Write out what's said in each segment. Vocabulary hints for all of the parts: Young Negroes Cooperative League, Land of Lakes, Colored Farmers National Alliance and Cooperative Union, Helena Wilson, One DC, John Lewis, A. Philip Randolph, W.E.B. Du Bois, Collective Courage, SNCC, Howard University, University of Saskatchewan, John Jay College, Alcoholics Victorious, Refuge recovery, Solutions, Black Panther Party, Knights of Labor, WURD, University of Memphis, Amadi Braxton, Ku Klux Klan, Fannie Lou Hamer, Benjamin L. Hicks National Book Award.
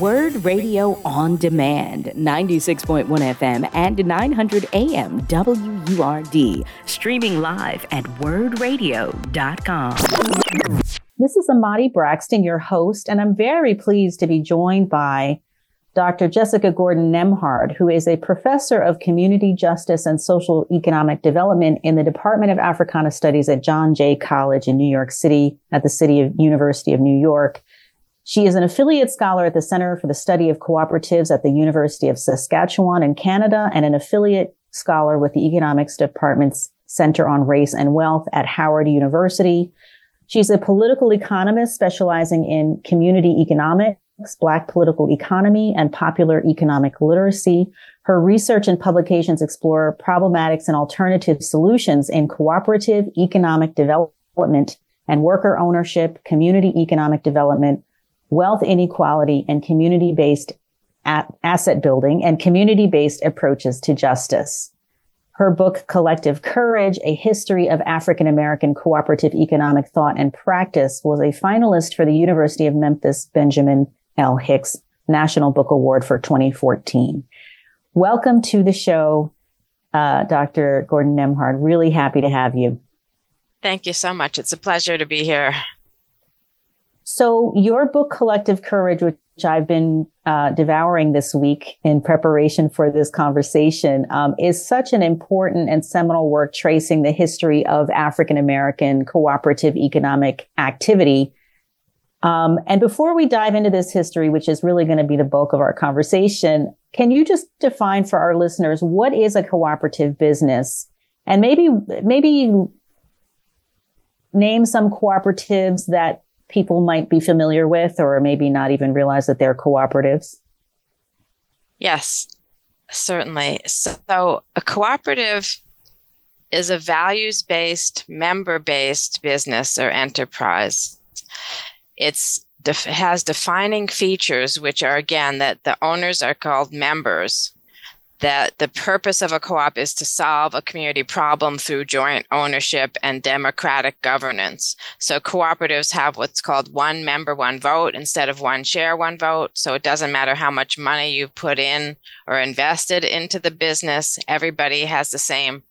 WURD Radio On Demand, 96.1 FM and 900 AM WURD, streaming live at wordradio.com. This is Amadi Braxton, your host, and I'm very pleased to be joined by Dr. Jessica Gordon-Nembhard, who is a professor of community justice and social economic development in the Department of Africana Studies at John Jay College in New York City at the University of New York. She is an affiliate scholar at the Center for the Study of Cooperatives at the University of Saskatchewan in Canada and an affiliate scholar with the Economics Department's Center on Race and Wealth at Howard University. She's a political economist specializing in community economics, Black political economy, and popular economic literacy. Her research and publications explore problematics and alternative solutions in cooperative economic development and worker ownership, community economic development, wealth inequality, and community-based asset building and community-based approaches to justice. Her book, Collective Courage, A History of African-American Cooperative Economic Thought and Practice, was a finalist for the University of Memphis Benjamin L. Hicks National Book Award for 2014. Welcome to the show, Dr. Gordon-Nembhard. Really happy to have you. Thank you so much. It's a pleasure to be here. So your book, Collective Courage, which I've been devouring this week in preparation for this conversation, is such an important and seminal work tracing the history of African-American cooperative economic activity. And before we dive into this history, which is really going to be the bulk of our conversation, can you just define for our listeners what is a cooperative business? And maybe name some cooperatives that people might be familiar with or maybe not even realize that they're cooperatives? Yes, certainly. So a cooperative is a values-based, member-based business or enterprise. It has defining features, which are, again, that the owners are called members, that the purpose of a co-op is to solve a community problem through joint ownership and democratic governance. So cooperatives have what's called one member, one vote instead of one share, one vote. So it doesn't matter how much money you've put in or invested into the business. Everybody has the same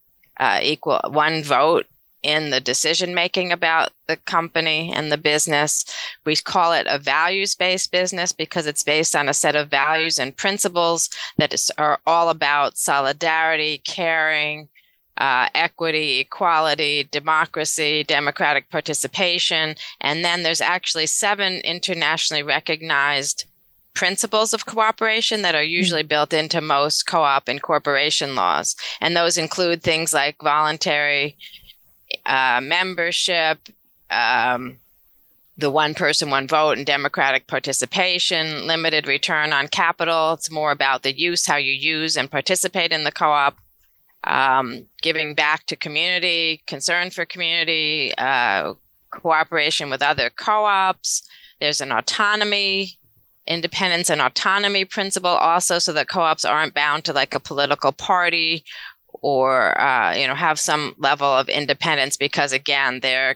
equal one vote in the decision-making about the company and the business. We call it a values-based business because it's based on a set of values and principles that are all about solidarity, caring, equity, equality, democracy, democratic participation. And then there's actually 7 internationally recognized principles of cooperation that are usually built into most co-op and corporation laws. And those include things like voluntary membership, the one person, one vote, and democratic participation, limited return on capital. It's more about the use, how you use and participate in the co-op, giving back to community, concern for community, cooperation with other co-ops. There's an autonomy, independence and autonomy principle also, so that co-ops aren't bound to like a political party or have some level of independence because, again, they're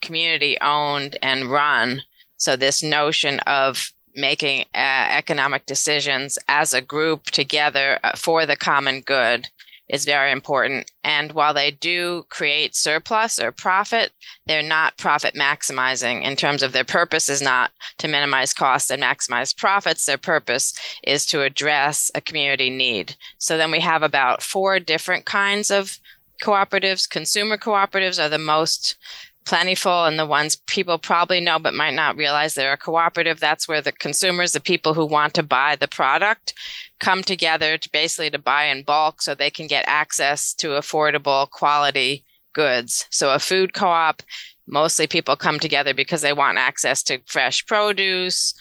community-owned and run. So this notion of making economic decisions as a group together for the common good is very important. And while they do create surplus or profit, they're not profit maximizing in terms of their purpose is not to minimize costs and maximize profits. Their purpose is to address a community need. So then we have about 4 different kinds of cooperatives. Consumer cooperatives are the most plentiful and the ones people probably know but might not realize they're a cooperative. That's where the consumers, the people who want to buy the product, come together to basically to buy in bulk so they can get access to affordable quality goods. So a food co-op, mostly people come together because they want access to fresh produce,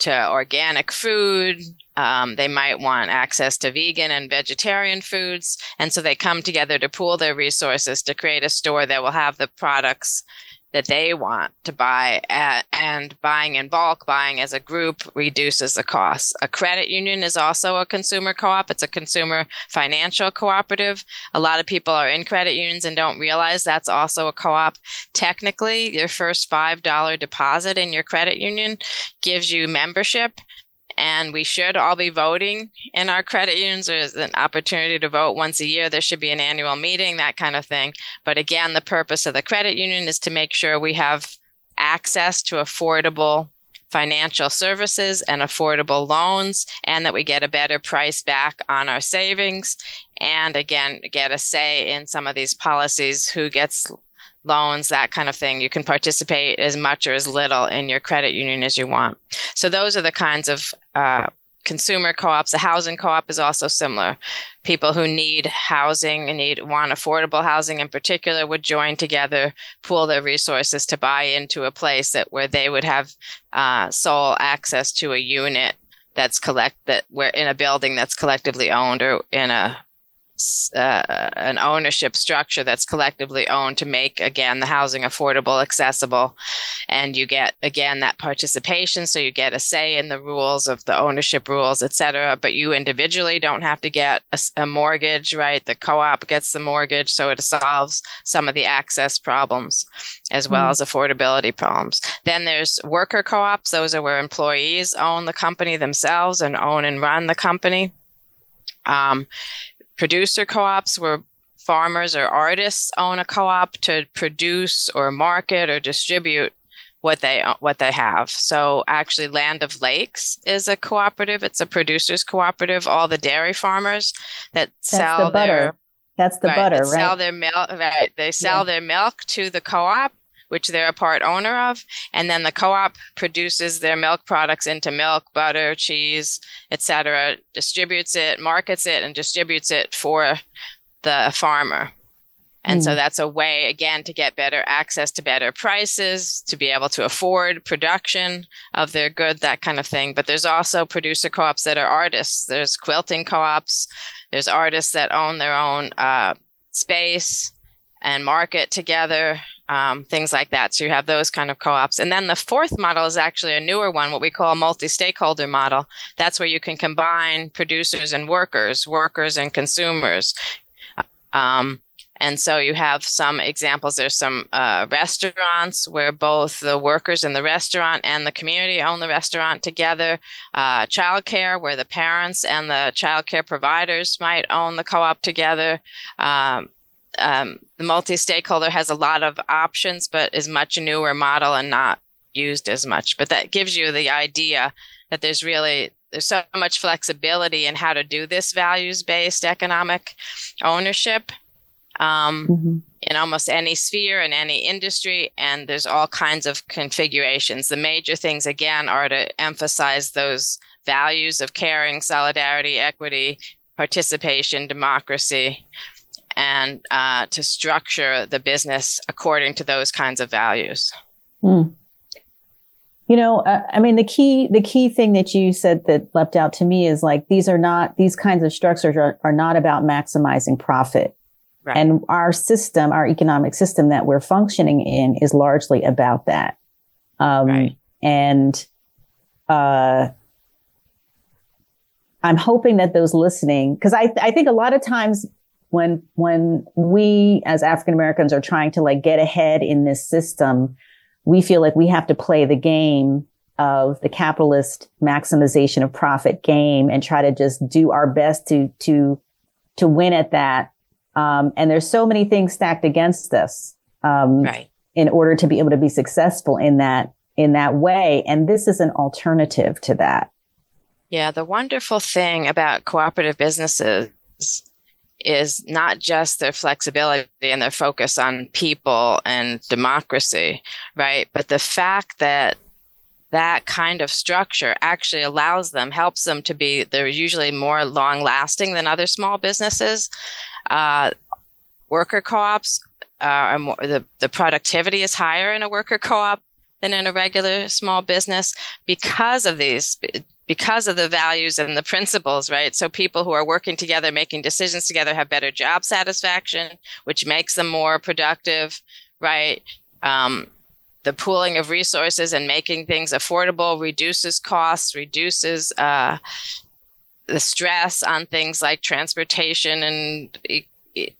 to organic food. They might want access to vegan and vegetarian foods. And so they come together to pool their resources to create a store that will have the products that they want to buy at, and buying in bulk, buying as a group reduces the costs. A credit union is also a consumer co-op. It's a consumer financial cooperative. A lot of people are in credit unions and don't realize that's also a co-op. Technically, your first $5 deposit in your credit union gives you membership And we should all be voting in our credit unions. There's an opportunity to vote once a year. There should be an annual meeting, that kind of thing. But again, the purpose of the credit union is to make sure we have access to affordable financial services and affordable loans, and that we get a better price back on our savings. And again, get a say in some of these policies, who gets loans, that kind of thing. You can participate as much or as little in your credit union as you want. So those are the kinds of consumer co-ops. The housing co-op is also similar. People who need housing and want affordable housing in particular would join together, pool their resources to buy into a place where they would have sole access to a unit where in a building that's collectively owned, or in an ownership structure that's collectively owned, to make, again, the housing affordable, accessible. And you get, again, that participation. So you get a say in the rules of the ownership rules, et cetera. But you individually don't have to get a mortgage, right? The co-op gets the mortgage. So it solves some of the access problems as well as affordability problems. Then there's worker co-ops. Those are where employees own the company themselves and own and run the company. Producer co-ops, where farmers or artists own a co-op to produce or market or distribute what they have. So actually, Land of Lakes is a cooperative. It's a producers cooperative. All the dairy farmers that sell their butter. That's the butter, right? Sell their milk. Right. They sell their milk to the co-op, which they're a part owner of. And then the co-op produces their milk products into milk, butter, cheese, et cetera, distributes it, markets it, and distributes it for the farmer. And so that's a way, again, to get better access to better prices, to be able to afford production of their good, that kind of thing. But there's also producer co-ops that are artists. There's quilting co-ops. There's artists that own their own space and market together, things like that. So you have those kind of co-ops. And then the fourth model is actually a newer one, what we call a multi-stakeholder model. That's where you can combine producers and workers and consumers. And so you have some examples. There's some restaurants where both the workers in the restaurant and the community own the restaurant together. Childcare, where the parents and the childcare providers might own the co-op together. The multi-stakeholder has a lot of options, but is much newer model and not used as much. But that gives you the idea that there's so much flexibility in how to do this values-based economic ownership in almost any sphere, in any industry, and there's all kinds of configurations. The major things, again, are to emphasize those values of caring, solidarity, equity, participation, democracy, and to structure the business according to those kinds of values. You know, I mean, the key thing that you said that leapt out to me is, like, these kinds of structures are not about maximizing profit. Right. And our economic system that we're functioning in is largely about that. Right. And I'm hoping that those listening, because I think a lot of times, when we as African Americans are trying to, like, get ahead in this system, we feel like we have to play the game of the capitalist maximization of profit game and try to just do our best to win at that. And there's so many things stacked against us, in order to be able to be successful in that way. And this is an alternative to that. Yeah. The wonderful thing about cooperative businesses is not just their flexibility and their focus on people and democracy, right? But the fact that that kind of structure actually helps them to be, they're usually more long lasting than other small businesses. Worker co-ops, are more, the productivity is higher in a worker co-op than in a regular small business because of the values and the principles, right? So people who are working together, making decisions together, have better job satisfaction, which makes them more productive, right? The pooling of resources and making things affordable reduces costs, reduces the stress on things like transportation and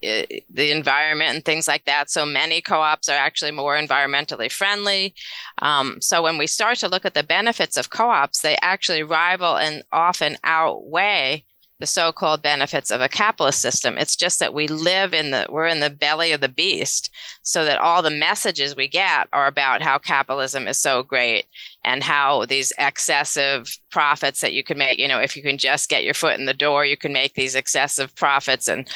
the environment and things like that. So many co-ops are actually more environmentally friendly. So when we start to look at the benefits of co-ops, they actually rival and often outweigh the so-called benefits of a capitalist system. It's just that we live we're in the belly of the beast, so that all the messages we get are about how capitalism is so great and how these excessive profits that you can make, if you can just get your foot in the door, you can make these excessive profits and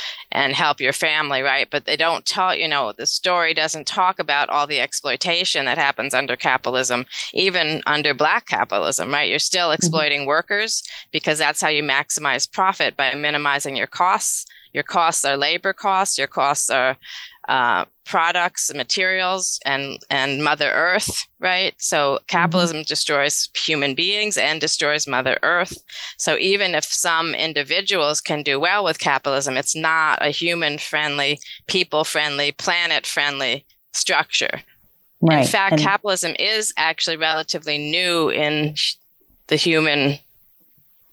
help your family, right? But they don't tell, the story doesn't talk about all the exploitation that happens under capitalism, even under Black capitalism, right? You're still exploiting workers, because that's how you maximize profit, by minimizing your costs. Your costs are labor costs, your costs are products, materials, and Mother Earth, right? So capitalism destroys human beings and destroys Mother Earth. So even if some individuals can do well with capitalism, it's not a human-friendly, people-friendly, planet-friendly structure. Right. In fact, capitalism is actually relatively new in the human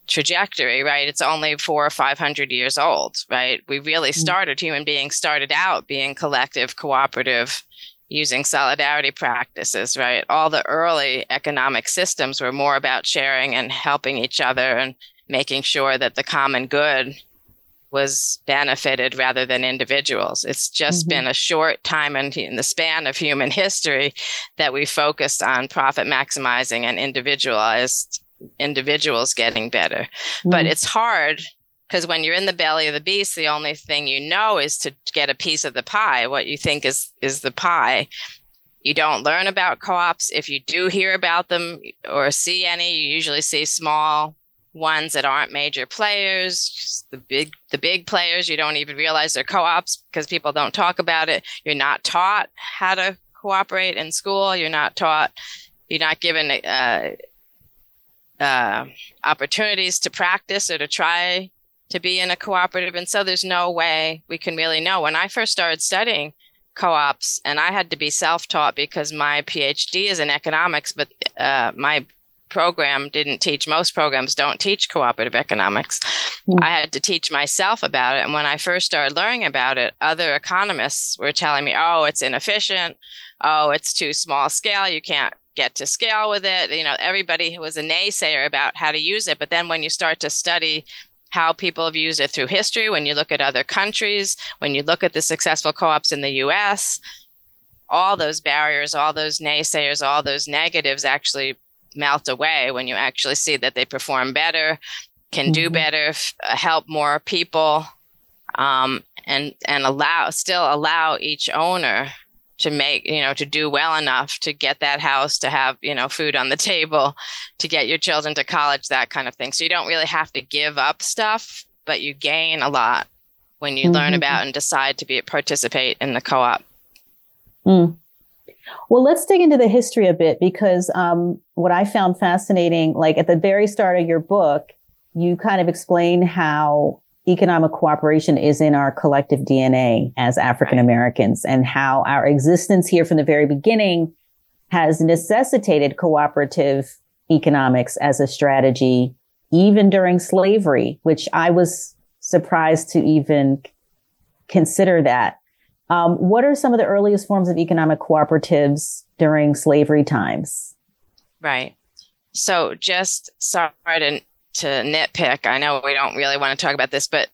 trajectory, right? It's only 400 or 500 years old, right? We really human beings started out being collective, cooperative, using solidarity practices, right? All the early economic systems were more about sharing and helping each other and making sure that the common good was benefited rather than individuals. It's just been a short time in the span of human history that we focused on profit maximizing and individuals getting better. But it's hard, because when you're in the belly of the beast, the only thing is to get a piece of the pie, what you think is the pie. You don't learn about co-ops. If you do hear about them or see any, you usually see small ones that aren't major players. The big players, you don't even realize they're co-ops because people don't talk about it. You're not taught how to cooperate in school. You're not given opportunities to practice or to try to be in a cooperative. And so there's no way we can really know. When I first started studying co-ops, and I had to be self-taught because my PhD is in economics, but my program didn't teach, most programs don't teach cooperative economics. I had to teach myself about it. And when I first started learning about it, other economists were telling me, oh, it's inefficient. Oh, it's too small scale. You can't get to scale with it. Everybody was a naysayer about how to use it. But then when you start to study how people have used it through history, when you look at other countries, when you look at the successful co-ops in the U.S., all those barriers, all those naysayers, all those negatives actually melt away when you actually see that they perform better, can do better, help more people, and allow each owner to make, to do well enough to get that house, to have, food on the table, to get your children to college, that kind of thing. So you don't really have to give up stuff, but you gain a lot when you learn about and decide to participate in the co-op. Well, let's dig into the history a bit, because what I found fascinating, like at the very start of your book, you kind of explain how economic cooperation is in our collective DNA as African Americans, and how our existence here from the very beginning has necessitated cooperative economics as a strategy, even during slavery, which I was surprised to even consider that. What are some of the earliest forms of economic cooperatives during slavery times? Right. So just to nitpick, I know we don't really want to talk about this, but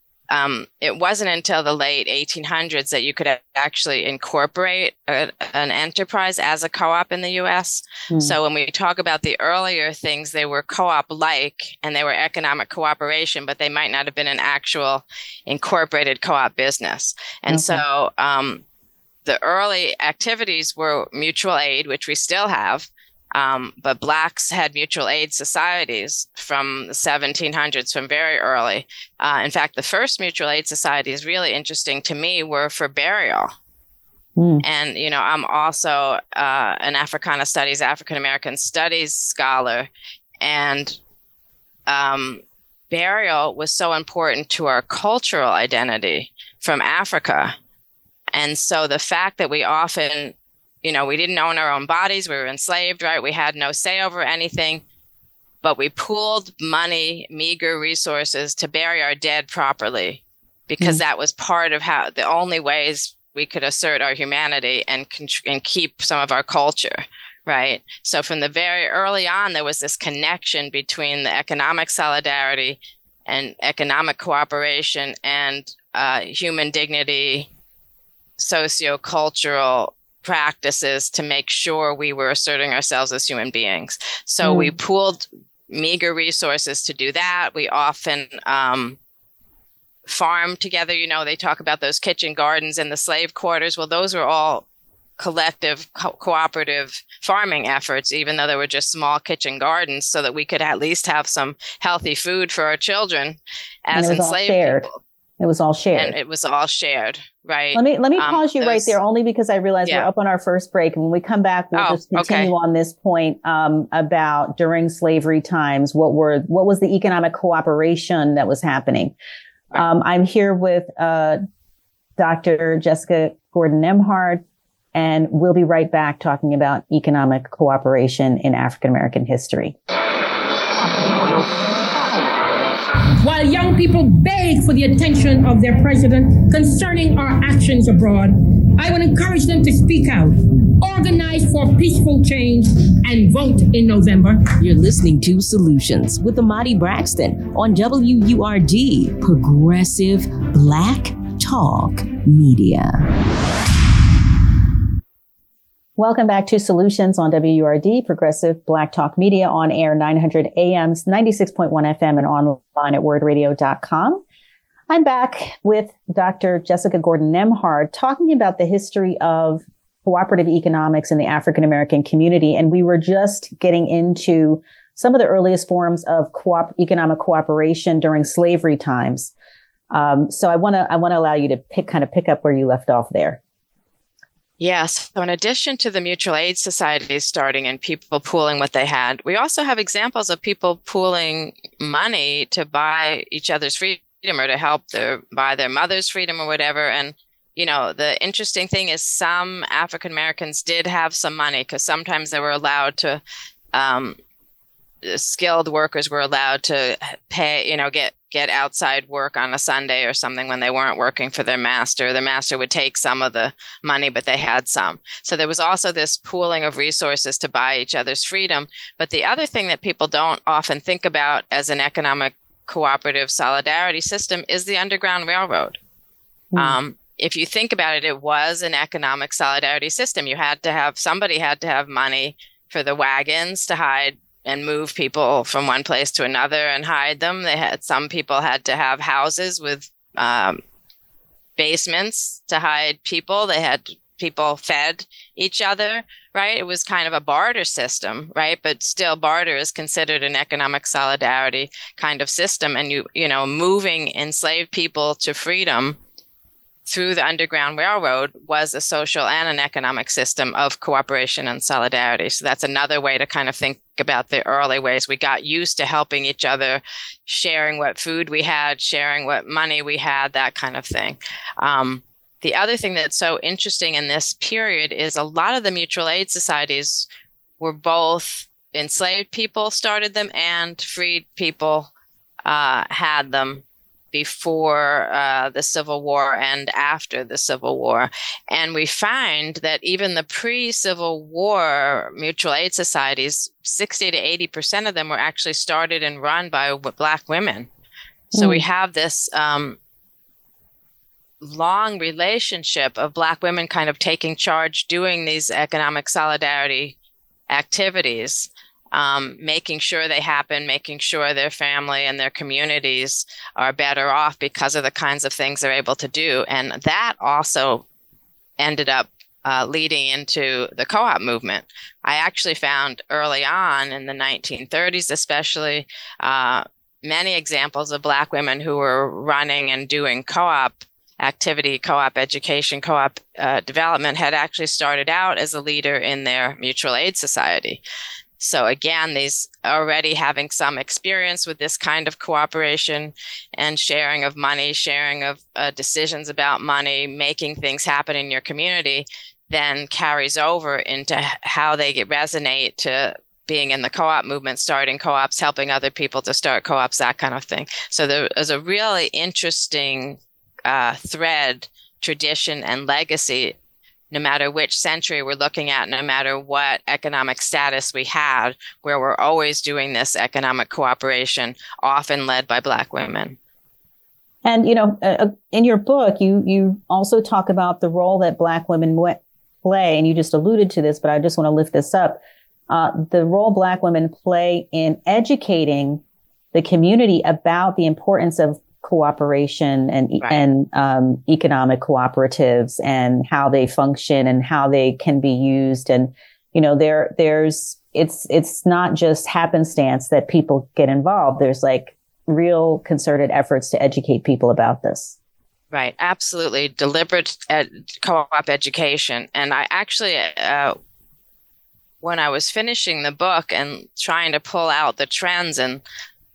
it wasn't until the late 1800s that you could actually incorporate an enterprise as a co-op in the U.S. So when we talk about the earlier things, they were co-op-like and they were economic cooperation, but they might not have been an actual incorporated co-op business. And so the early activities were mutual aid, which we still have. But Blacks had mutual aid societies from the 1700s, from very early. In fact, the first mutual aid societies, really interesting to me, were for burial. And, I'm also an Africana Studies, African American Studies scholar. And burial was so important to our cultural identity from Africa. And so the fact that we often we didn't own our own bodies. We were enslaved, right? We had no say over anything, but we pooled money, meager resources to bury our dead properly because that was part of how the only ways we could assert our humanity and keep some of our culture. Right. So from the very early on, there was this connection between the economic solidarity and economic cooperation and human dignity, sociocultural practices to make sure we were asserting ourselves as human beings. So we pooled meager resources to do that. We often farmed together. You know, they talk about those kitchen gardens in the slave quarters. Well, those were all collective cooperative farming efforts, even though they were just small kitchen gardens, so that we could at least have some healthy food for our children as enslaved people. It was all shared. And it was all shared, right? Let me pause you right there, only because I realize we're up on our first break. And when we come back, we'll just continue on this point about during slavery times, what was the economic cooperation that was happening? Right. I'm here with Dr. Jessica Gordon-Nembhard, and we'll be right back talking about economic cooperation in African-American history. While young people beg for the attention of their president concerning our actions abroad, I would encourage them to speak out, organize for peaceful change, and vote in November. You're listening to Solutions with Amadi Braxton on WURD, Progressive Black Talk Media. Welcome back to Solutions on WURD, Progressive Black Talk Media, on air 900 AM, 96.1 FM, and online at wordradio.com. I'm back with Dr. Jessica Gordon-Nembhard talking about the history of cooperative economics in the African-American community. And we were just getting into some of the earliest forms of economic cooperation during slavery times. So I want to allow you to pick up where you left off there. Yes. So in addition to the mutual aid societies starting and people pooling what they had, we also have examples of people pooling money to buy each other's freedom or to help buy their mother's freedom or whatever. And, you know, the interesting thing is some African Americans did have some money because sometimes they were allowed to, skilled workers were allowed to pay, you know, get outside work on a Sunday or something when they weren't working for their master. The master would take some of the money, but they had some. So there was also this pooling of resources to buy each other's freedom. But the other thing that people don't often think about as an economic cooperative solidarity system is the Underground Railroad. If you think about it, it was an economic solidarity system. You had to have, somebody had to have money for the wagons to hide and move people from one place to another and hide them. They had, some people had to have houses with basements to hide people. They had people fed each other, right? It was kind of a barter system, right? But still, barter is considered an economic solidarity kind of system. And you know, moving enslaved people to freedom through the Underground Railroad was a social and an economic system of cooperation and solidarity. So that's another way to kind of think about the early ways we got used to helping each other, sharing what food we had, sharing what money we had, that kind of thing. The other thing that's so interesting in this period is a lot of the mutual aid societies were both enslaved people started them and freed people had them before the Civil War and after the Civil War. And we find that even the pre-Civil War mutual aid societies, 60 to 80% of them were actually started and run by Black women. So we have this long relationship of Black women kind of taking charge, doing these economic solidarity activities, making sure they happen, making sure their family and their communities are better off because of the kinds of things they're able to do. And that also ended up leading into the co-op movement. I actually found early on in the 1930s, especially, many examples of Black women who were running and doing co-op activity, co-op education, co-op development had actually started out as a leader in their mutual aid society. So again, these already having some experience with this kind of cooperation and sharing of money, sharing of decisions about money, making things happen in your community, then carries over into how they resonate to being in the co-op movement, starting co-ops, helping other people to start co-ops, that kind of thing. So there is a really interesting thread, tradition, and legacy, no matter which century we're looking at, no matter what economic status we had, where we're always doing this economic cooperation, often led by Black women. And, you know, in your book, you also talk about the role that Black women play, and you just alluded to this, but I just want to lift this up, the role Black women play in educating the community about the importance of cooperation and right. and economic cooperatives and how they function and how they can be used. And, you know, it's not just happenstance that people get involved. There's like real concerted efforts to educate people about this. Right. Absolutely. Deliberate co-op education. And I actually, when I was finishing the book and trying to pull out the trends and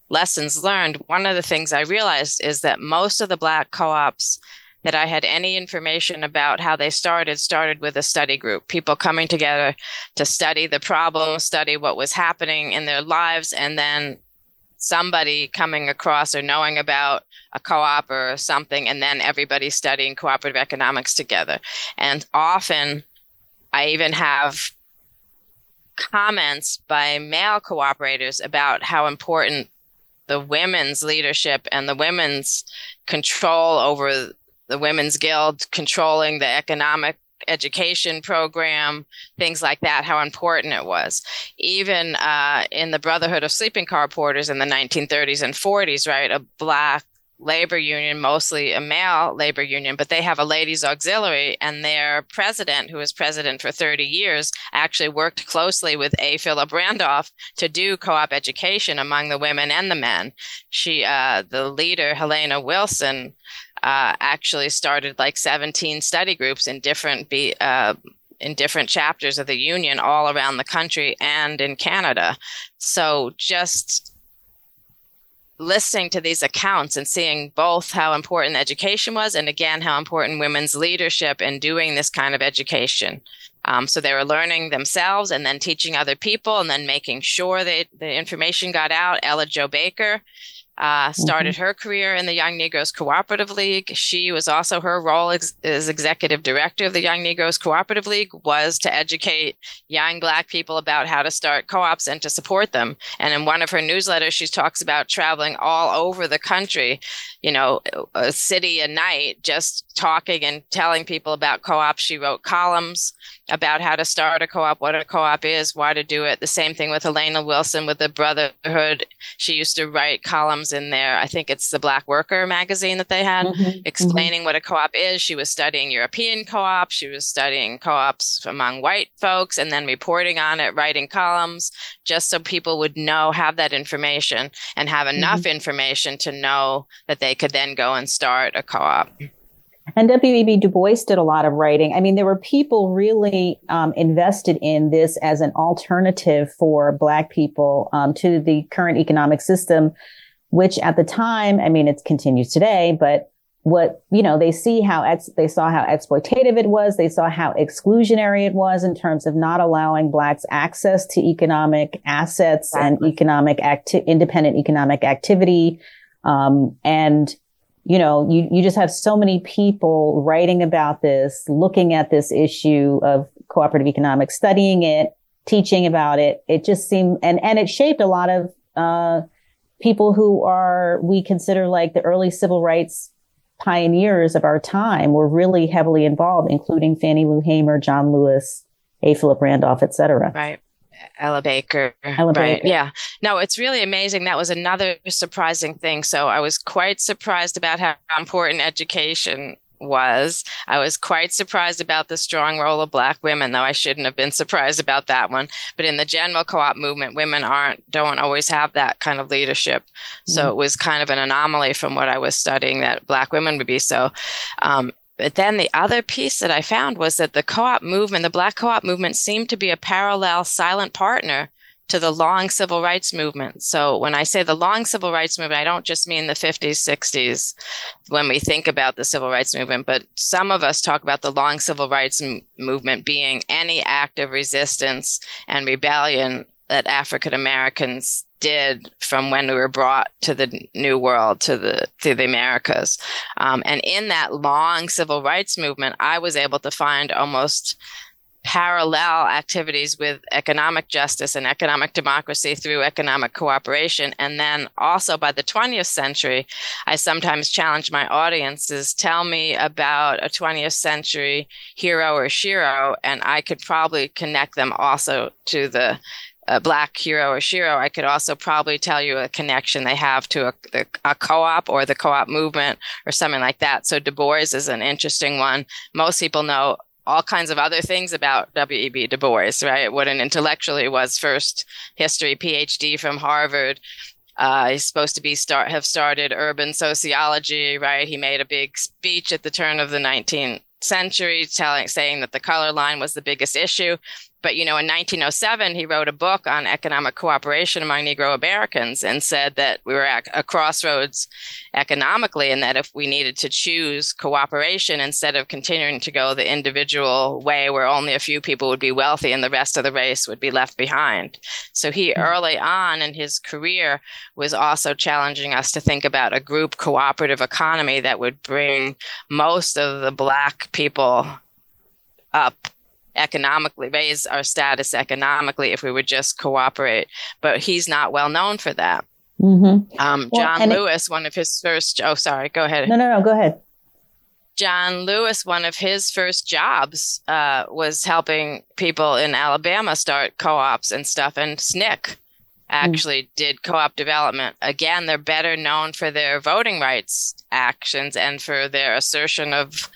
lessons learned, one of the things I realized is that most of the Black co-ops that I had any information about how they started with a study group, people coming together to study the problem, study what was happening in their lives, and then somebody coming across or knowing about a co-op or something, and then everybody studying cooperative economics together. And often I even have comments by male cooperators about how important the women's leadership and the women's control over the Women's Guild, controlling the economic education program, things like that, how important it was. Even in the Brotherhood of Sleeping Car Porters in the 1930s and 40s, right, a Black labor union, mostly a male labor union, but they have a ladies' auxiliary, and their president, who was president for 30 years, actually worked closely with A. Philip Randolph to do co-op education among the women and the men. She, the leader, Helena Wilson, actually started like 17 study groups in different chapters of the union all around the country and in Canada. So just listening to these accounts and seeing both how important education was and, again, how important women's leadership in doing this kind of education. So they were learning themselves and then teaching other people and then making sure that the information got out. Ella Baker started her career in the Young Negroes Cooperative League. She was also, her role as executive director of the Young Negroes Cooperative League was to educate young Black people about how to start co-ops and to support them. And in one of her newsletters, she talks about traveling all over the country, you know, a city a night, just talking and telling people about co-ops. She wrote columns about how to start a co-op, what a co-op is, why to do it. The same thing with Helena Wilson with the Brotherhood. She used to write columns in there. I think it's the Black Worker magazine that they had, explaining what a co-op is. She was studying European co-ops. She was studying co-ops among white folks and then reporting on it, writing columns, just so people would know, have that information and have enough information to know that they could then go and start a co-op. And W.E.B. Du Bois did a lot of writing. I mean, there were people really invested in this as an alternative for Black people to the current economic system, which at the time, I mean, it continues today, but what, you know, they saw how exploitative it was. They saw how exclusionary it was in terms of not allowing Blacks access to economic assets and independent economic activity. You know, you just have so many people writing about this, looking at this issue of cooperative economics, studying it, teaching about it. It just seemed, and it shaped a lot of people who we consider like the early civil rights pioneers of our time were really heavily involved, including Fannie Lou Hamer, John Lewis, A. Philip Randolph, et cetera. Right. Ella Baker. Right. Yeah. No, it's really amazing. That was another surprising thing. So I was quite surprised about how important education was. I was quite surprised about the strong role of Black women, though I shouldn't have been surprised about that one. But in the general co-op movement, women don't always have that kind of leadership. So it was kind of an anomaly from what I was studying that Black women would be so. But then the other piece that I found was that the co-op movement, the Black co-op movement, seemed to be a parallel silent partner to the long civil rights movement. So when I say the long civil rights movement, I don't just mean the 50s, 60s when we think about the civil rights movement, but some of us talk about the long civil rights movement being any act of resistance and rebellion that African Americans did from when we were brought to the New World, to the Americas. And in that long civil rights movement, I was able to find almost parallel activities with economic justice and economic democracy through economic cooperation. And then also by the 20th century, I sometimes challenge my audiences, tell me about a 20th century hero or shiro, and I could probably connect them also to the Black hero or shiro. I could also probably tell you a connection they have to a co-op or the co-op movement or something like that. So Du Bois is an interesting one. Most people know all kinds of other things about W.E.B. Du Bois, right? What an intellectual he was, first history PhD from Harvard. He's supposed to be have started urban sociology, right? He made a big speech at the turn of the 19th century saying that the color line was the biggest issue. But, you know, in 1907, he wrote a book on economic cooperation among Negro Americans and said that we were at a crossroads economically and that if we needed to choose cooperation instead of continuing to go the individual way where only a few people would be wealthy and the rest of the race would be left behind. So he early on in his career was also challenging us to think about a group cooperative economy that would bring most of the Black people up economically, raise our status economically if we would just cooperate. But he's not well known for that. Mm-hmm. John Lewis, one of his first... Oh, sorry. Go ahead. No. Go ahead. John Lewis, one of his first jobs was helping people in Alabama start co-ops and stuff. And SNCC actually did co-op development. Again, they're better known for their voting rights actions and for their assertion of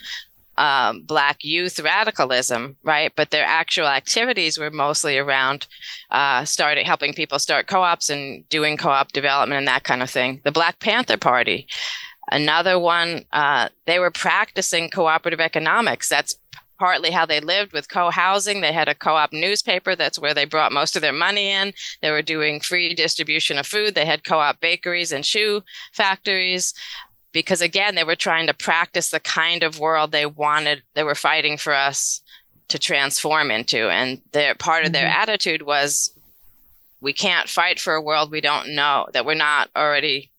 Black youth radicalism, right? But their actual activities were mostly around helping people start co-ops and doing co-op development and that kind of thing. The Black Panther Party, another one, they were practicing cooperative economics. That's partly how they lived, with co-housing. They had a co-op newspaper. That's where they brought most of their money in. They were doing free distribution of food. They had co-op bakeries and shoe factories. Because, again, they were trying to practice the kind of world they were fighting for us to transform into. And part of their attitude was, we can't fight for a world we don't know, that we're not already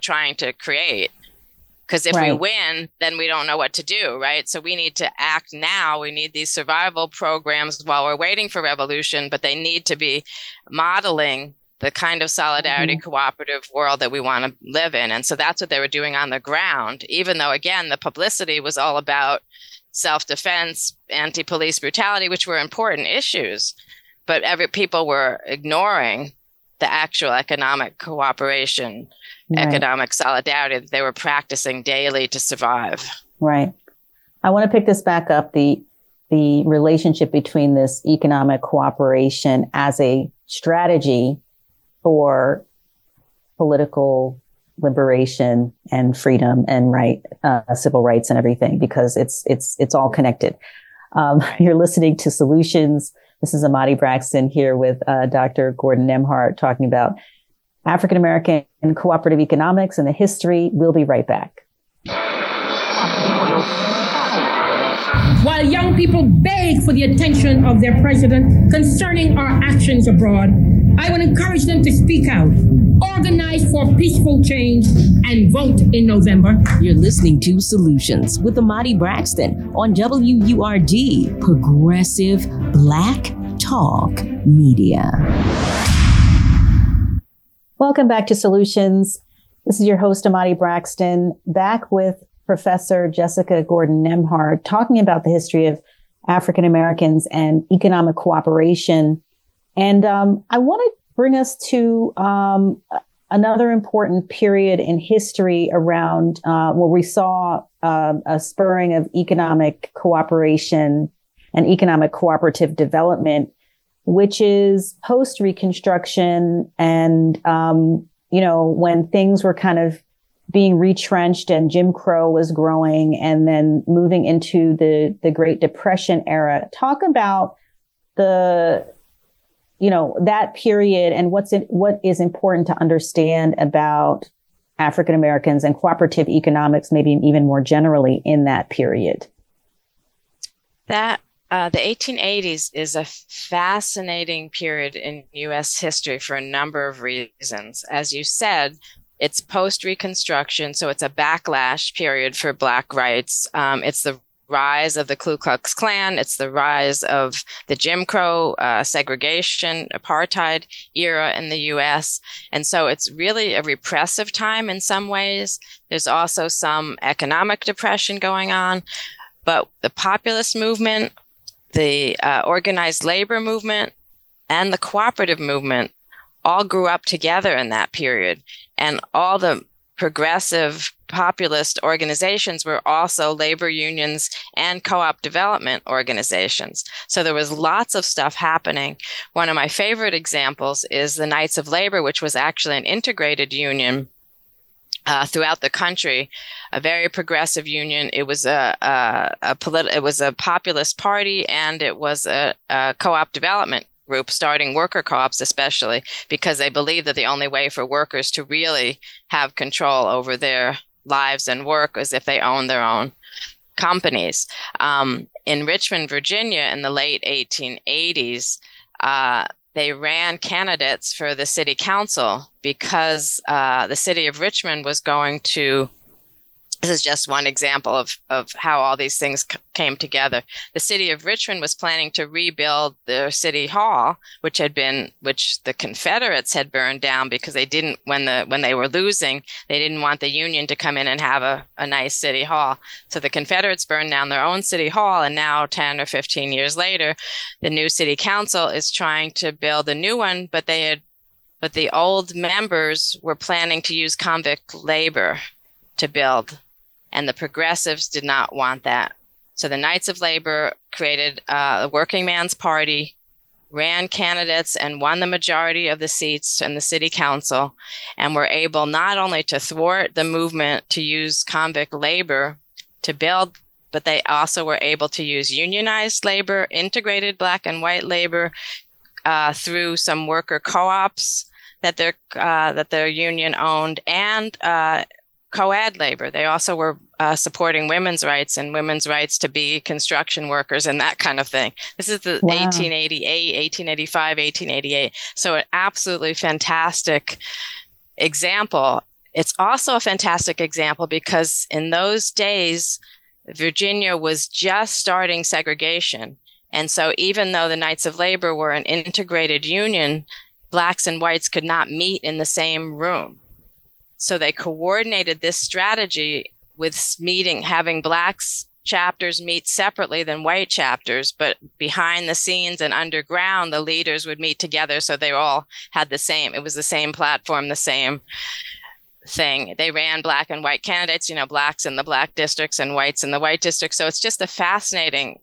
trying to create. Because if we win, then we don't know what to do, right? So we need to act now. We need these survival programs while we're waiting for revolution, but they need to be modeling the kind of solidarity cooperative world that we want to live in. And so that's what they were doing on the ground, even though, again, the publicity was all about self-defense, anti-police brutality, which were important issues. But people were ignoring the actual economic cooperation, economic solidarity that they were practicing daily to survive. Right. I want to pick this back up, the relationship between this economic cooperation as a strategy for political liberation and freedom and civil rights and everything, because it's all connected. You're listening to Solutions. This is Amadi Braxton here with Dr. Gordon-Nembhard talking about African American and cooperative economics and the history. We'll be right back. While young people beg for the attention of their president concerning our actions abroad, I would encourage them to speak out, organize for peaceful change, and vote in November. You're listening to Solutions with Amadi Braxton on WURD, Progressive Black Talk Media. Welcome back to Solutions. This is your host, Amadi Braxton, back with Professor Jessica Gordon-Nembhard talking about the history of African Americans and economic cooperation. And I want to bring us to another important period in history around where we saw a spurring of economic cooperation and economic cooperative development, which is post-Reconstruction and, when things were kind of being retrenched and Jim Crow was growing, and then moving into the Great Depression era. Talk about that period and what is important to understand about African Americans and cooperative economics, maybe even more generally in that period. That The 1880s is a fascinating period in U.S. history for a number of reasons. As you said, it's post-Reconstruction, so it's a backlash period for Black rights. It's the rise of the Ku Klux Klan. It's the rise of the Jim Crow, segregation, apartheid era in the U.S. And so it's really a repressive time in some ways. There's also some economic depression going on. But the populist movement, the organized labor movement, and the cooperative movement all grew up together in that period. And all the progressive populist organizations were also labor unions and co-op development organizations. So there was lots of stuff happening. One of my favorite examples is the Knights of Labor, which was actually an integrated union throughout the country, a very progressive union. It was a populist party, and it was a co-op development group, starting worker co-ops, especially because they believed that the only way for workers to really have control over their lives and work was if they owned their own companies. In Richmond, Virginia, in the late 1880s, they ran candidates for the city council because the city of Richmond was going to, this is just one example of how all these things came together. The city of Richmond was planning to rebuild their city hall, which the Confederates had burned down because they didn't, when they were losing, they didn't want the Union to come in and have a nice city hall. So the Confederates burned down their own city hall, and now 10 or 15 years later, the new city council is trying to build a new one, but the old members were planning to use convict labor to build, and the progressives did not want that. So the Knights of Labor created a working man's party, ran candidates, and won the majority of the seats in the city council, and were able not only to thwart the movement to use convict labor to build, but they also were able to use unionized labor, integrated Black and white labor, through some worker co-ops that their union owned, and co-ed labor. They also were supporting women's rights and women's rights to be construction workers and that kind of thing. This is the 1888, 1885, 1888. So an absolutely fantastic example. It's also a fantastic example because in those days, Virginia was just starting segregation. And so even though the Knights of Labor were an integrated union, Blacks and whites could not meet in the same room. So they coordinated this strategy with having Blacks chapters meet separately than white chapters, but behind the scenes and underground, the leaders would meet together. So they all had it was the same platform, the same thing. They ran Black and white candidates, Blacks in the Black districts and whites in the white districts. So it's just a fascinating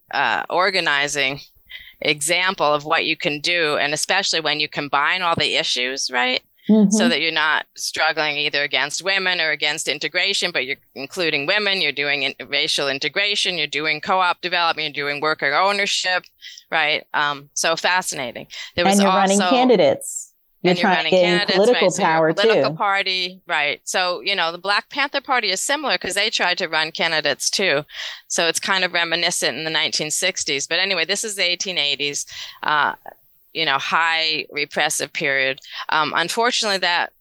organizing example of what you can do. And especially when you combine all the issues, right? Mm-hmm. So that you're not struggling either against women or against integration, but you're including women, you're doing racial integration, you're doing co-op development, you're doing worker ownership, right? So fascinating. You're running candidates, trying to get political power, so you're a political party, right? So, the Black Panther Party is similar because they tried to run candidates too. So it's kind of reminiscent in the 1960s. But anyway, this is the 1880s. High repressive period. Unfortunately, that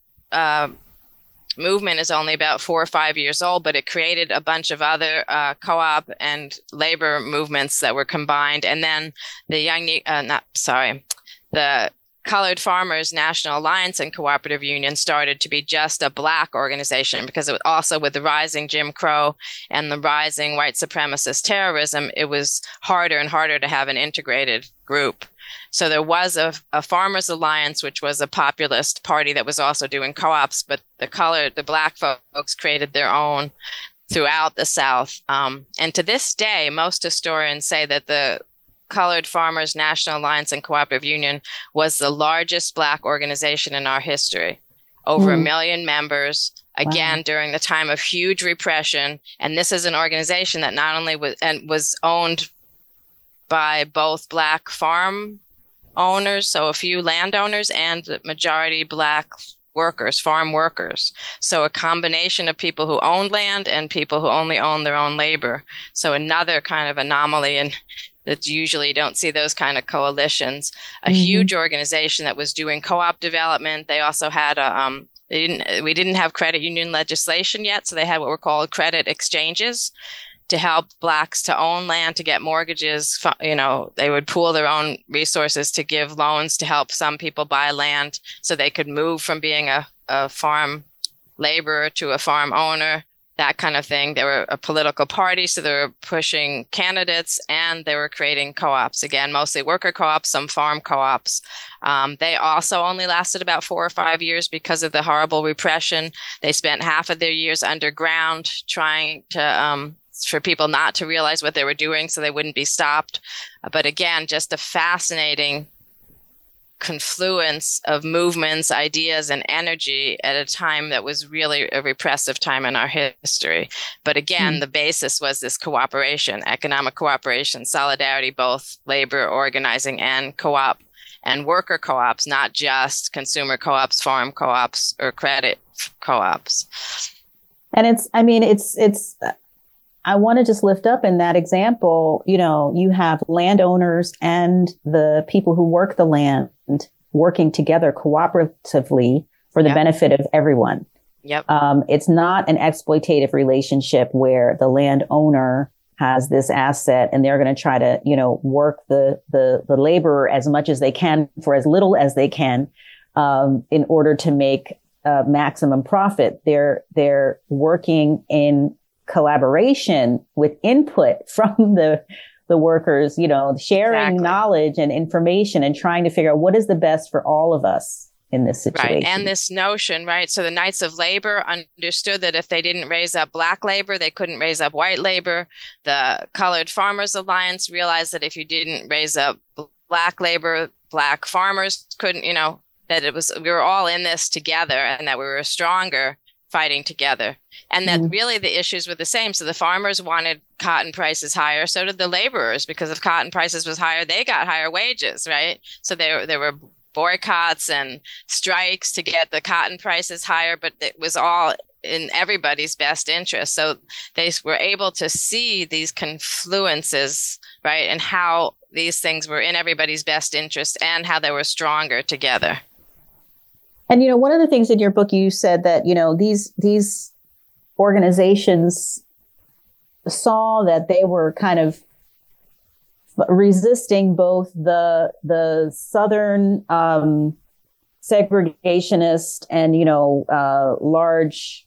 movement is only about 4 or 5 years old, but it created a bunch of other co-op and labor movements that were combined. And then the Colored Farmers National Alliance and Cooperative Union started to be just a Black organization because it was also with the rising Jim Crow and the rising white supremacist terrorism, it was harder and harder to have an integrated group. So there was a Farmers Alliance, which was a populist party that was also doing co-ops, but the Black folks created their own throughout the South. And to this day, most historians say that the Colored Farmers National Alliance and Cooperative Union was the largest Black organization in our history. Over 1 million members, again, during the time of huge repression. And this is an organization that not only was owned by both Black farm owners, so a few landowners, and the majority Black workers, farm workers. So a combination of people who owned land and people who only owned their own labor. So another kind of anomaly in That usually you don't see those kind of coalitions. A huge organization that was doing co-op development. They also had a we didn't have credit union legislation yet, so they had what were called credit exchanges to help Blacks to own land, to get mortgages. You know, they would pool their own resources to give loans to help some people buy land so they could move from being a farm laborer to a farm owner, that kind of thing. They were a political party, so they were pushing candidates, and they were creating co-ops, again, mostly worker co-ops, some farm co-ops. They also only lasted about 4 or 5 years because of the horrible repression. They spent half of their years underground trying to for people not to realize what they were doing so they wouldn't be stopped. But again, just a fascinating confluence of movements, ideas, and energy at a time that was really a repressive time in our history. But again, the basis was this cooperation, economic cooperation, solidarity, both labor organizing and co-op and worker co-ops, not just consumer co-ops, farm co-ops, or credit co-ops. And it's, I mean, it's, I want to just lift up in that example, you know, you have landowners and the people who work the land working together cooperatively for the benefit of everyone. It's not an exploitative relationship where the landowner has this asset and they're going to try to, you know, work the laborer as much as they can for as little as they can in order to make maximum profit. They're working in collaboration with input from the workers, you know, sharing knowledge and information and trying to figure out what is the best for all of us in this situation. Right. And this notion, right? So the Knights of Labor understood that if they didn't raise up Black labor, they couldn't raise up white labor. The Colored Farmers Alliance realized that if you didn't raise up Black labor, Black farmers couldn't, you know, that it was, we were all in this together and that we were stronger fighting together. And that really the issues were the same. So the farmers wanted cotton prices higher. So did the laborers, because if cotton prices was higher, they got higher wages, right? So there were boycotts and strikes to get the cotton prices higher, but it was all in everybody's best interest. So they were able to see these confluences, right? And how these things were in everybody's best interest and how they were stronger together. And, you know, one of the things in your book, you said that, you know, these organizations saw that they were kind of resisting both the Southern segregationist and, you know, large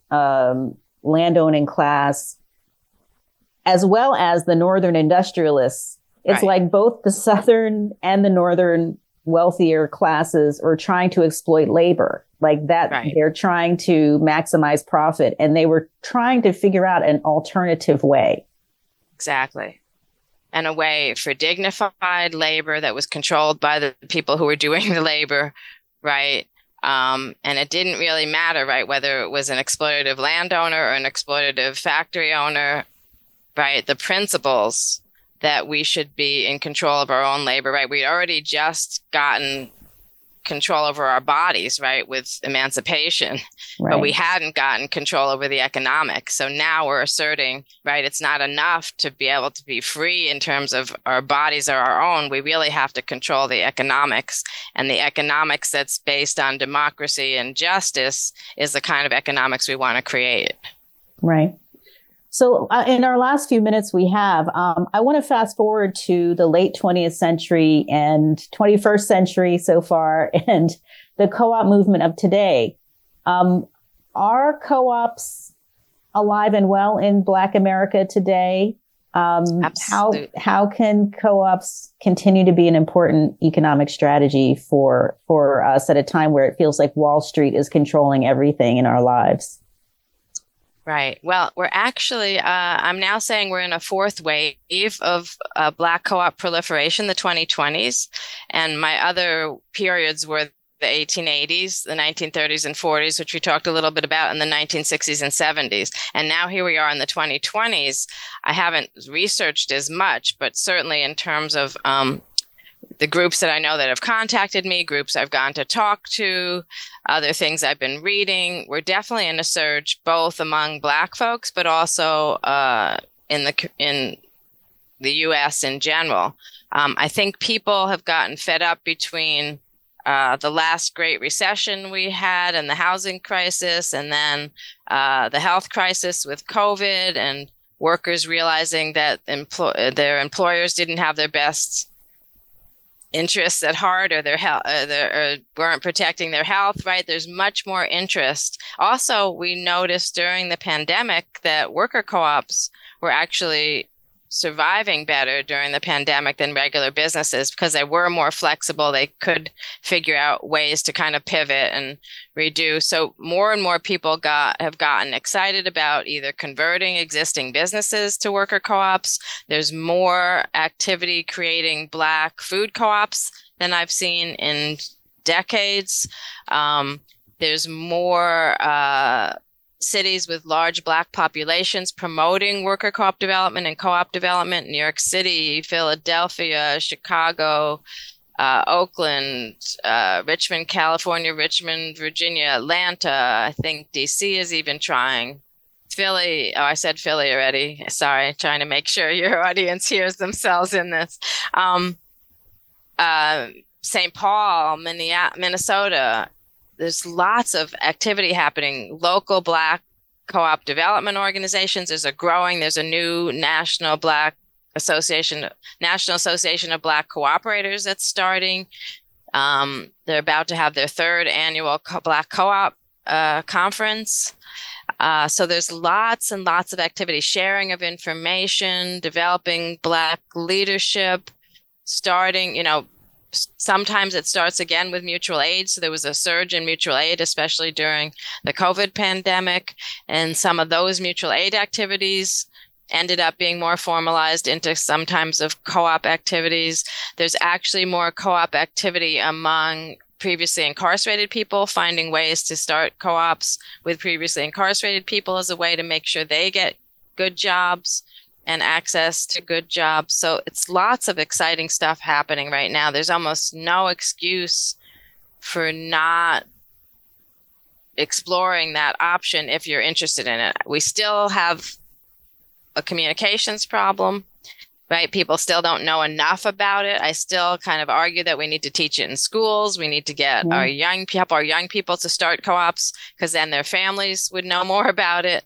landowning class, as well as the Northern industrialists. It's like both the Southern and the Northern wealthier classes are trying to exploit labor like that. They're trying to maximize profit, and they were trying to figure out an alternative way. Exactly. And a way for dignified labor that was controlled by the people who were doing the labor, right? And it didn't really matter, right, whether it was an exploitative landowner or an exploitative factory owner, right? The principles that we should be in control of our own labor, right? We'd already just gotten control over our bodies, right, with emancipation, but we hadn't gotten control over the economics. So now we're asserting, right, it's not enough to be able to be free in terms of our bodies are our own. We really have to control the economics, and the economics that's based on democracy and justice is the kind of economics we want to create. Right. So in our last few minutes we have, I want to fast forward to the late 20th century and 21st century so far and the co-op movement of today. Are co-ops alive and well in Black America today? How can co-ops continue to be an important economic strategy for us at a time where it feels like Wall Street is controlling everything in our lives? Right. Well, we're actually, I'm now saying we're in a fourth wave of Black co-op proliferation, the 2020s. And my other periods were the 1880s, the 1930s and 40s, which we talked a little bit about, in the 1960s and 70s. And now here we are in the 2020s. I haven't researched as much, but certainly in terms of the groups that I know that have contacted me, groups I've gone to talk to, other things I've been reading, we're definitely in a surge both among Black folks, but also in the U.S. in general. I think people have gotten fed up between the last great recession we had and the housing crisis, and then the health crisis with COVID, and workers realizing that their employers didn't have their best interests at heart, or their health, or weren't protecting their health, right? There's much more interest. Also, we noticed during the pandemic that worker co-ops were actually surviving better during the pandemic than regular businesses because they were more flexible. They could figure out ways to kind of pivot and redo. So more and more people have gotten excited about either converting existing businesses to worker co-ops. There's more activity creating Black food co-ops than I've seen in decades. There's more cities with large Black populations promoting worker co-op development and co-op development. New York City, Philadelphia, Chicago, Oakland, Richmond, California, Richmond, Virginia, Atlanta. I think DC is even trying. Philly. Oh, I said Philly already. Sorry, trying to make sure your audience hears themselves in this. St. Paul, Minnesota. There's lots of activity happening. Local Black co-op development organizations there's a new national Black association, National Association of Black Cooperators that's starting. They're about to have their third annual Black co-op conference. So there's lots and lots of activity, sharing of information, developing Black leadership, starting, sometimes it starts again with mutual aid. So there was a surge in mutual aid, especially during the COVID pandemic. And some of those mutual aid activities ended up being more formalized into sometimes of co-op activities. There's actually more co-op activity among previously incarcerated people, finding ways to start co-ops with previously incarcerated people as a way to make sure they get good jobs and access to good jobs. So it's lots of exciting stuff happening right now. There's almost no excuse for not exploring that option if you're interested in it. We still have a communications problem, right? People still don't know enough about it. I still kind of argue that we need to teach it in schools. We need to get our young people to start co-ops, because then their families would know more about it.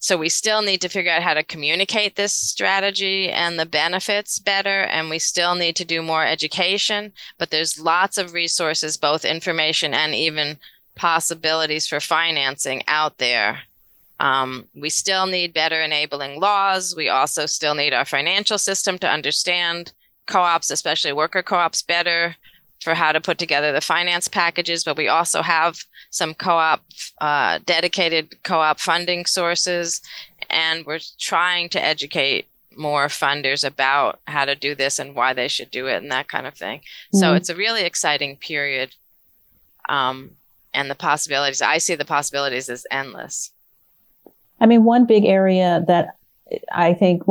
So we still need to figure out how to communicate this strategy and the benefits better, and we still need to do more education. But there's lots of resources, both information and even possibilities for financing out there. We still need better enabling laws. We also still need our financial system to understand co-ops, especially worker co-ops, better for how to put together the finance packages. But we also have some co-op, dedicated co-op funding sources. And we're trying to educate more funders about how to do this and why they should do it and that kind of thing. Mm-hmm. So it's a really exciting period. And I see the possibilities as endless. I mean, one big area that I think,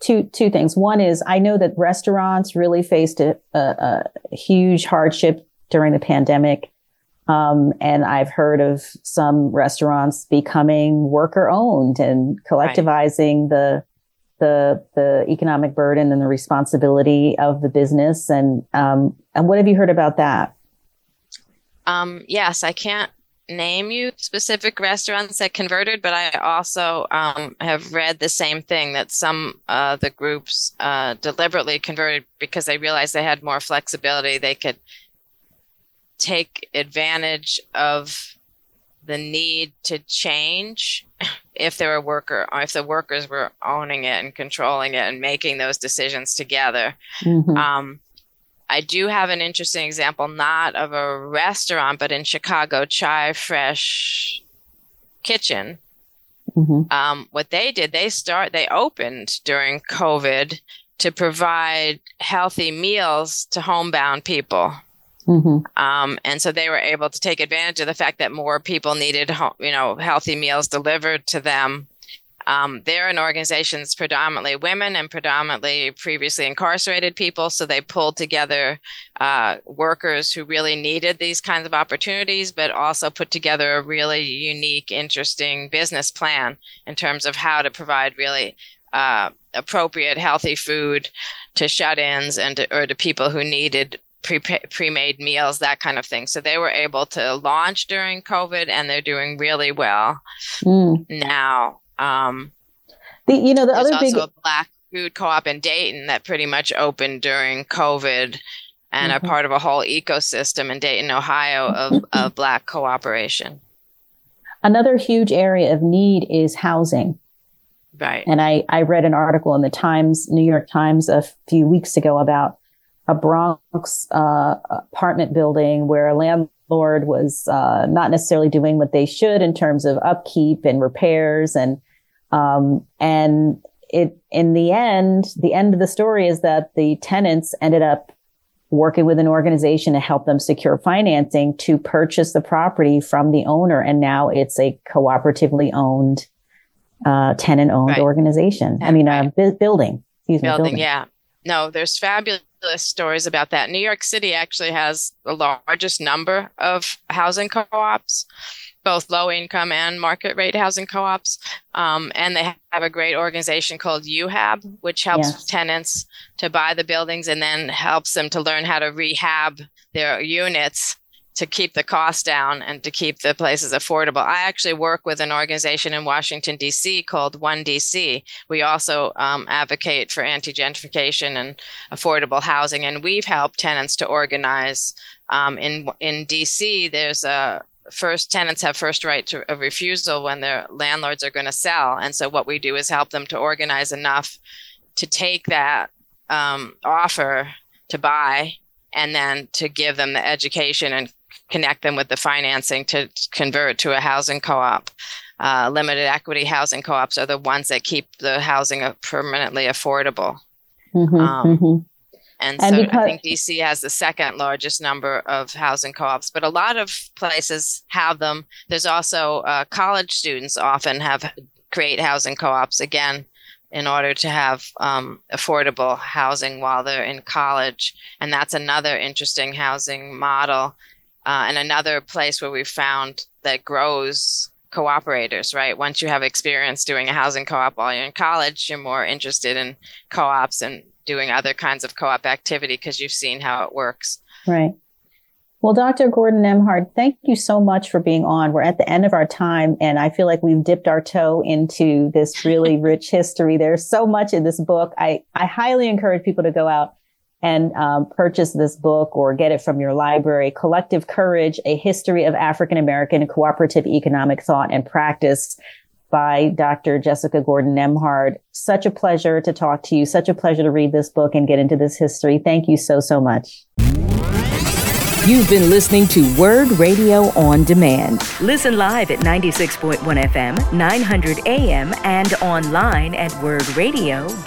two things. One is I know that restaurants really faced a huge hardship during the pandemic. And I've heard of some restaurants becoming worker owned and collectivizing the economic burden and the responsibility of the business. And what have you heard about that? Yes, I can't name you specific restaurants that converted, but I also have read the same thing, that some of the groups deliberately converted because they realized they had more flexibility. They could take advantage of the need to change if there were worker, or if the workers were owning it and controlling it and making those decisions together. Mm-hmm. I do have an interesting example, not of a restaurant, but in Chicago, Chai Fresh Kitchen. Mm-hmm. What they did, they opened during COVID to provide healthy meals to homebound people. Mm-hmm. And so they were able to take advantage of the fact that more people needed, healthy meals delivered to them. They're an organization that's predominantly women and predominantly previously incarcerated people. So they pulled together workers who really needed these kinds of opportunities, but also put together a really unique, interesting business plan in terms of how to provide really appropriate, healthy food to shut-ins and to people who needed pre-made meals, that kind of thing. So they were able to launch during COVID, and they're doing really well now. There's also a Black food co-op in Dayton that pretty much opened during COVID and are part of a whole ecosystem in Dayton, Ohio of Black cooperation. Another huge area of need is housing. Right. And I read an article in the Times, New York Times, a few weeks ago about a Bronx apartment building where a landlord was not necessarily doing what they should in terms of upkeep and repairs. And it, in the end of the story is that the tenants ended up working with an organization to help them secure financing to purchase the property from the owner. And now it's a cooperatively owned, tenant-owned organization. I mean, building. Excuse me, building. Yeah. No, there's fabulous stories about that. New York City actually has the largest number of housing co-ops, both low-income and market-rate housing co-ops. And they have a great organization called UHAB, which helps tenants to buy the buildings and then helps them to learn how to rehab their units to keep the cost down and to keep the places affordable. I actually work with an organization in Washington, D.C. called One DC. We also advocate for anti-gentrification and affordable housing, and we've helped tenants to organize. In D.C., there's a tenants have first right to a refusal when their landlords are going to sell. And so what we do is help them to organize enough to take that offer to buy, and then to give them the education and connect them with the financing to convert to a housing co-op. Limited equity housing co-ops are the ones that keep the housing permanently affordable. And so I think DC has the second largest number of housing co-ops, but a lot of places have them. There's also college students often create housing co-ops, again, in order to have affordable housing while they're in college. And that's another interesting housing model, and another place where we found that grows cooperators, right? Once you have experience doing a housing co-op while you're in college, you're more interested in co-ops and doing other kinds of co-op activity because you've seen how it works. Right. Well, Dr. Gordon-Nembhard, thank you so much for being on. We're at the end of our time, and I feel like we've dipped our toe into this really rich history. There's so much in this book. I highly encourage people to go out and purchase this book or get it from your library. Collective Courage, A History of African American Cooperative Economic Thought and Practice by Dr. Jessica Gordon-Nembhard. Such a pleasure to talk to you. Such a pleasure to read this book and get into this history. Thank you so, so much. You've been listening to WURD Radio On Demand. Listen live at 96.1 FM, 900 AM, and online at wordradio.com.